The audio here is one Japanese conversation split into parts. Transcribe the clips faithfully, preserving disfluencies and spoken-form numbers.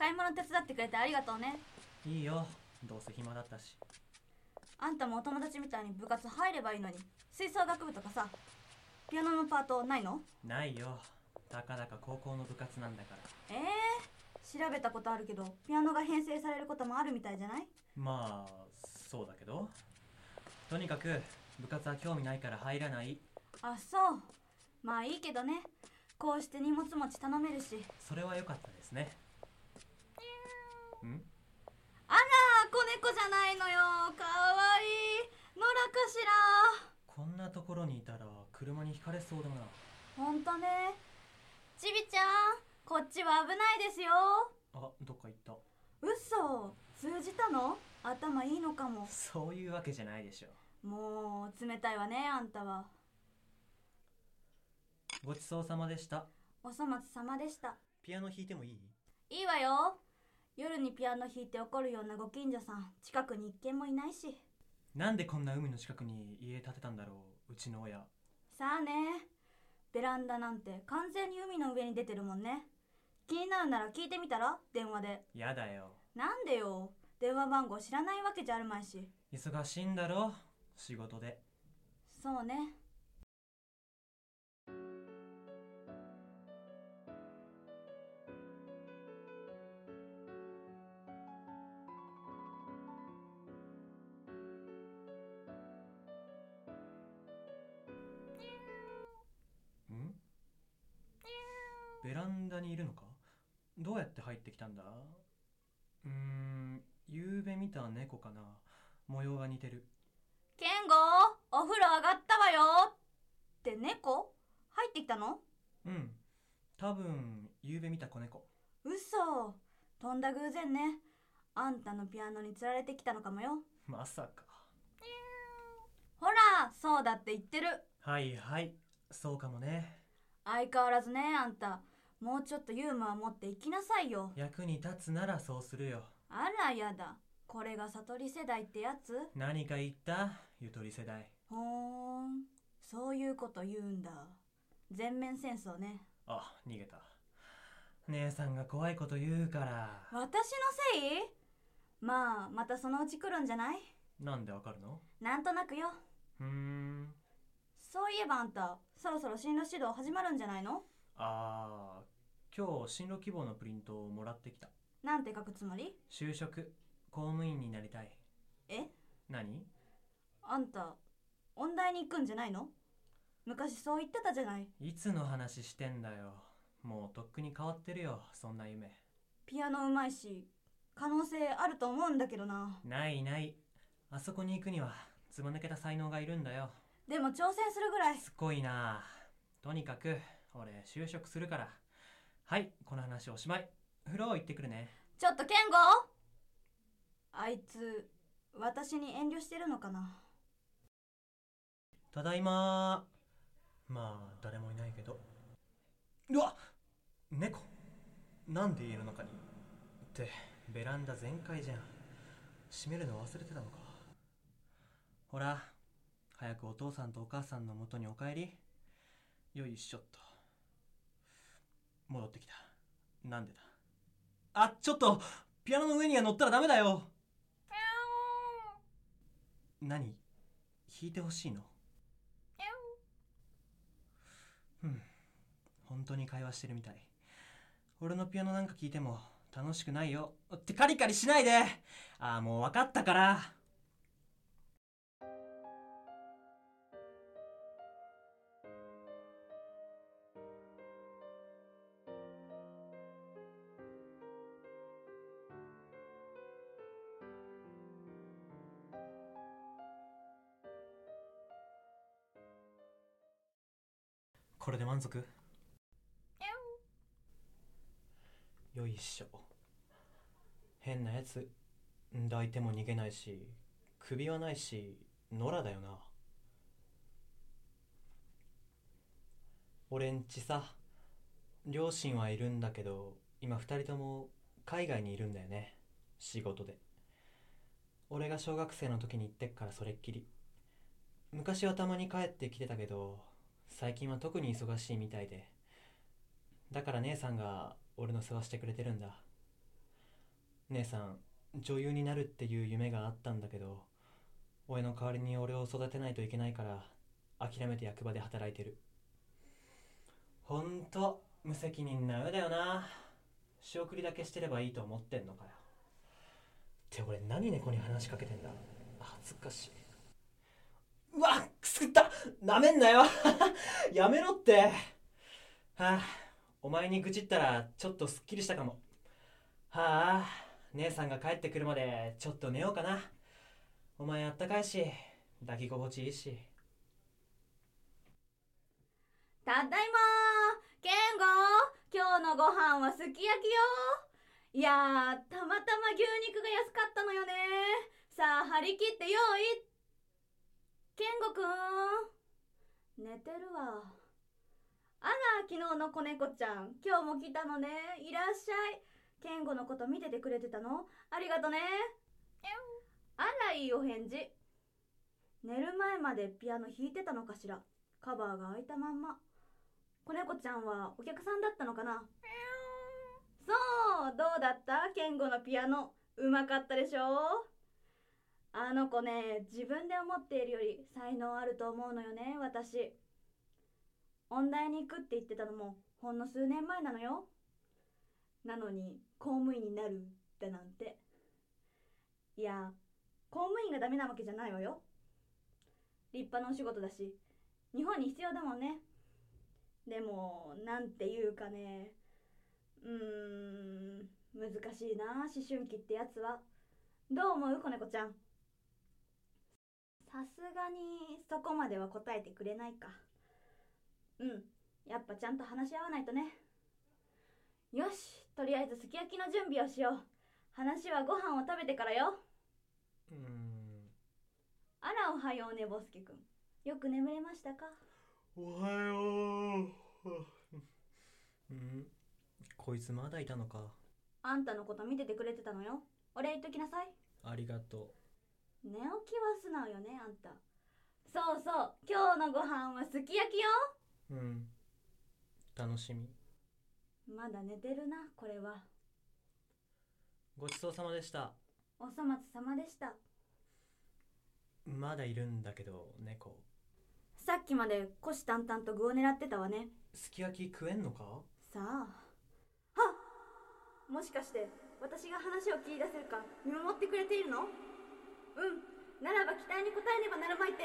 買い物手伝ってくれてありがとうね。いいよ、どうせ暇だったし。あんたもお友達みたいに部活入ればいいのに。吹奏楽部とかさ、ピアノのパートないの？ないよ、たかだか高校の部活なんだから。えー、調べたことあるけどピアノが編成されることもあるみたいじゃない？まあそうだけど、とにかく部活は興味ないから入らない。あ、そう。まあいいけどね、こうして荷物持ち頼めるし。それは良かったですね。ん？あら、子猫じゃないのよ。かわいい。野良かしら。こんなところにいたら車にひかれそうだな。ほんとね。ちびちゃん、こっちは危ないですよ。あ、どっか行った。嘘、通じたの？頭いいのかも。そういうわけじゃないでしょ。もう冷たいわね、あんたは。ごちそうさまでした。おそ松さまでした。ピアノ弾いてもいい？いいわよ。夜にピアノ弾いて怒るようなご近所さん、近くに一軒もいないし。なんでこんな海の近くに家建てたんだろう、うちの親。さあね。ベランダなんて完全に海の上に出てるもんね。気になるなら聞いてみたら、電話で。やだよ。なんでよ。電話番号知らないわけじゃあるまいし。忙しいんだろ、仕事で。そうね。ベランダにいるのか？どうやって入ってきたんだ？うーん、夕べ見た猫かな。模様が似てる。ケンゴ、お風呂上がったわよ。って猫？入ってきたの？うん、多分夕べ見た子猫。嘘、とんだ偶然ね。あんたのピアノにつられてきたのかもよ。まさか。ほら、そうだって言ってる。はいはい、そうかもね。相変わらずね、あんた。もうちょっとユーモア持っていきなさいよ。役に立つならそうするよ。あらやだ、これが悟り世代ってやつ？何か言った？ゆとり世代。ほーん、そういうこと言うんだ。全面戦争ね。あ、逃げた。姉さんが怖いこと言うから。私のせい？まあ、またそのうち来るんじゃない？なんでわかるの？なんとなくよ。ふーん。そういえばあんた、そろそろ進路指導始まるんじゃないの？あー、今日進路希望のプリントをもらってきた。なんて書くつもり？就職、公務員になりたい。え？何？あんた、音大に行くんじゃないの？昔そう言ってたじゃない。いつの話してんだよ。もうとっくに変わってるよ、そんな夢。ピアノうまいし、可能性あると思うんだけどな。ないない。あそこに行くには、つま抜けた才能がいるんだよ。でも挑戦するぐらいすごいな。とにかく俺就職するから。はい、この話おしまい。風呂行ってくるね。ちょっと健吾、あいつ私に遠慮してるのかな。ただいま。まあ誰もいないけど。うわっ、猫。なんで家の中にってベランダ全開じゃん。閉めるの忘れてたのか。ほら早くお父さんとお母さんの元にお帰り。よいしょっと。戻ってきた。なんでだ。あ、ちょっとピアノの上には乗ったらダメだよ。何？弾いてほしいの？うん。本当に会話してるみたい。俺のピアノなんか聴いても楽しくないよ。ってカリカリしないで。ああ、もう分かったから。これで満足？よいしょ。変なやつ。抱いても逃げないし、首はないし、野良だよな。俺んちさ、両親はいるんだけど、今二人とも海外にいるんだよね、仕事で。俺が小学生の時に行ってっからそれっきり。昔はたまに帰ってきてたけど、最近は特に忙しいみたいで。だから姉さんが俺の世話してくれてるんだ。姉さん、女優になるっていう夢があったんだけど、親の代わりに俺を育てないといけないから諦めて役場で働いてる。ほんと無責任な親だよな。仕送りだけしてればいいと思ってんのかよ。って俺何猫に話しかけてんだ。恥ずかしい。うわっ、くすぐった。なめんなよやめろって。はあ、お前に愚痴ったらちょっとすっきりしたかも。はあ、姉さんが帰ってくるまでちょっと寝ようかな。お前あったかいし抱き心地いいし。ただいまー、ケンゴ、今日のご飯はすき焼きよ。いやー、たまたま牛肉が安かったのよね。さあ張り切って用意。ケンゴくん寝てるわ。あら、昨日の子猫ちゃん、今日も来たのね。いらっしゃい。ケンゴのこと見ててくれてたの、ありがとね。あら、いいお返事。寝る前までピアノ弾いてたのかしら。カバーが開いたまんま。子猫ちゃんはお客さんだったのかな。そう、どうだった、ケンゴのピアノ。うまかったでしょ。あの子ね、自分で思っているより才能あると思うのよね、私。音大に行くって言ってたのもほんの数年前なのよ。なのに公務員になるだなんて。いや、公務員がダメなわけじゃないわよ。立派なお仕事だし、日本に必要だもんね。でも、なんていうかね、うーん、難しいな、思春期ってやつは。どう思う、子猫ちゃん。さすがにそこまでは答えてくれないか。うん、やっぱちゃんと話し合わないとね。よし、とりあえずすき焼きの準備をしよう。話はご飯を食べてからよ。うーん。あら、おはようね、ぼすけくん。よく眠れましたか。おはよう。うん、こいつまだいたのか。あんたのこと見ててくれてたのよ。お礼言っときなさい。ありがとう。寝起きは素直よね、あんた。そうそう、今日のご飯はすき焼きよ。うん、楽しみ。まだ寝てるな、これは。ごちそうさまでした。おそ松さまでした。まだいるんだけど、猫。さっきまで虎視眈々と具を狙ってたわね。すき焼き食えんのか。さあ、はっ、もしかして私が話を切り出せるか見守ってくれているの。うん、ならば期待に応えねばなるまいって。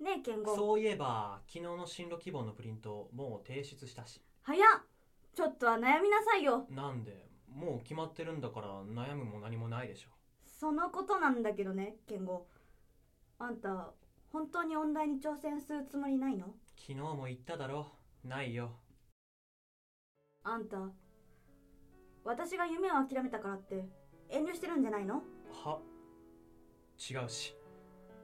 ねえ、ケンゴ。そういえば昨日の進路希望のプリントもう提出したし。早っ、ちょっとは悩みなさいよ。なんで、もう決まってるんだから悩むも何もないでしょ。そのことなんだけどね、ケンゴ。あんた、本当に音大に挑戦するつもりないの。昨日も言っただろ、ないよ。あんた、私が夢を諦めたからって遠慮してるんじゃないの。は、違うし。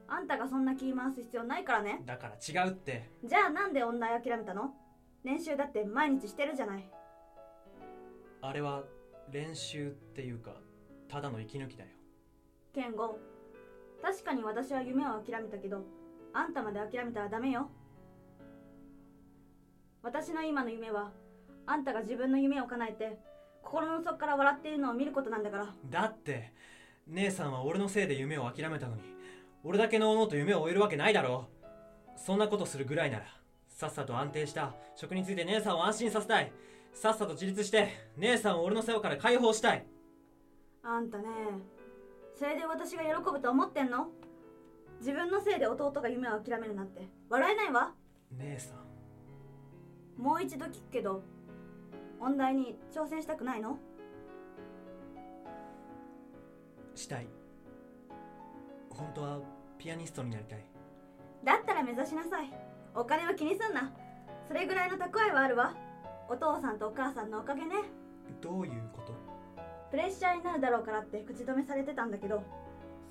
あんたがそんな気回す必要ないからね。だから違うって。じゃあなんで音大諦めたの。練習だって毎日してるじゃない。あれは練習っていうか、ただの息抜きだよ。ケンゴ、確かに私は夢を諦めたけど、あんたまで諦めたらダメよ。私の今の夢は、あんたが自分の夢を叶えて心の底から笑っているのを見ることなんだから。だって、姉さんは俺のせいで夢を諦めたのに、俺だけのおのおと夢を追えるわけないだろ。そんなことするぐらいなら、さっさと安定した職について姉さんを安心させたい。さっさと自立して姉さんを俺の世話から解放したい。あんたね、それで私が喜ぶと思ってんの。自分のせいで弟が夢を諦めるなんて笑えないわ。姉さん、もう一度聞くけど、音大に挑戦したくないの。したい。本当はピアニストになりたい。だったら目指しなさい。お金は気にすんな。それぐらいの蓄えはあるわ。お父さんとお母さんのおかげね。どういうこと。プレッシャーになるだろうからって口止めされてたんだけど、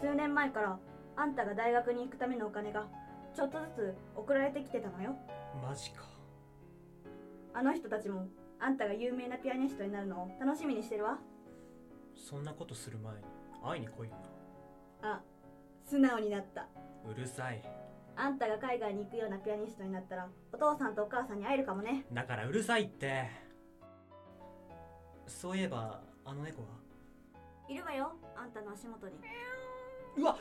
数年前からあんたが大学に行くためのお金がちょっとずつ送られてきてたのよ。マジか。あの人たちもあんたが有名なピアニストになるのを楽しみにしてるわ。そんなことする前に会いに来いよな。あ、素直になった。うるさい。あんたが海外に行くようなピアニストになったら、お父さんとお母さんに会えるかもね。だからうるさいって。そういえばあの猫はいるわよ、あんたの足元に。うわ、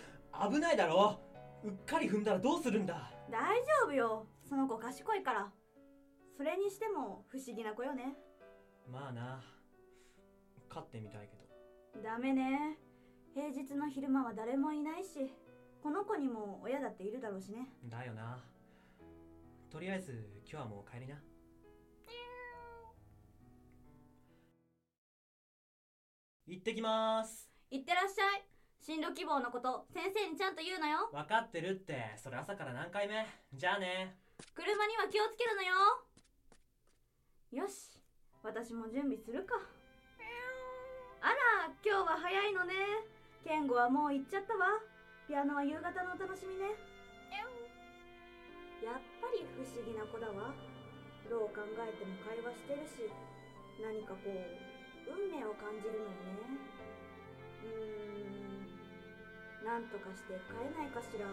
危ないだろ。うっかり踏んだらどうするんだ。大丈夫よ、その子賢いから。それにしても不思議な子よね。まあな、飼ってみたいけど。ダメね、平日の昼間は誰もいないし、この子にも親だっているだろうしね。だよな。とりあえず今日はもう帰りな。行ってきまーす。行ってらっしゃい。進路希望のこと先生にちゃんと言うのよ。分かってるって、それ朝から何回目。じゃあね。車には気をつけるのよ。よし、私も準備するか。あら、今日は早いのね。健吾はもう行っちゃったわ。ピアノは夕方のお楽しみね。やっぱり不思議な子だわ。どう考えても会話してるし、何かこう運命を感じるのよね。うーん、なんとかして飼えないかしら。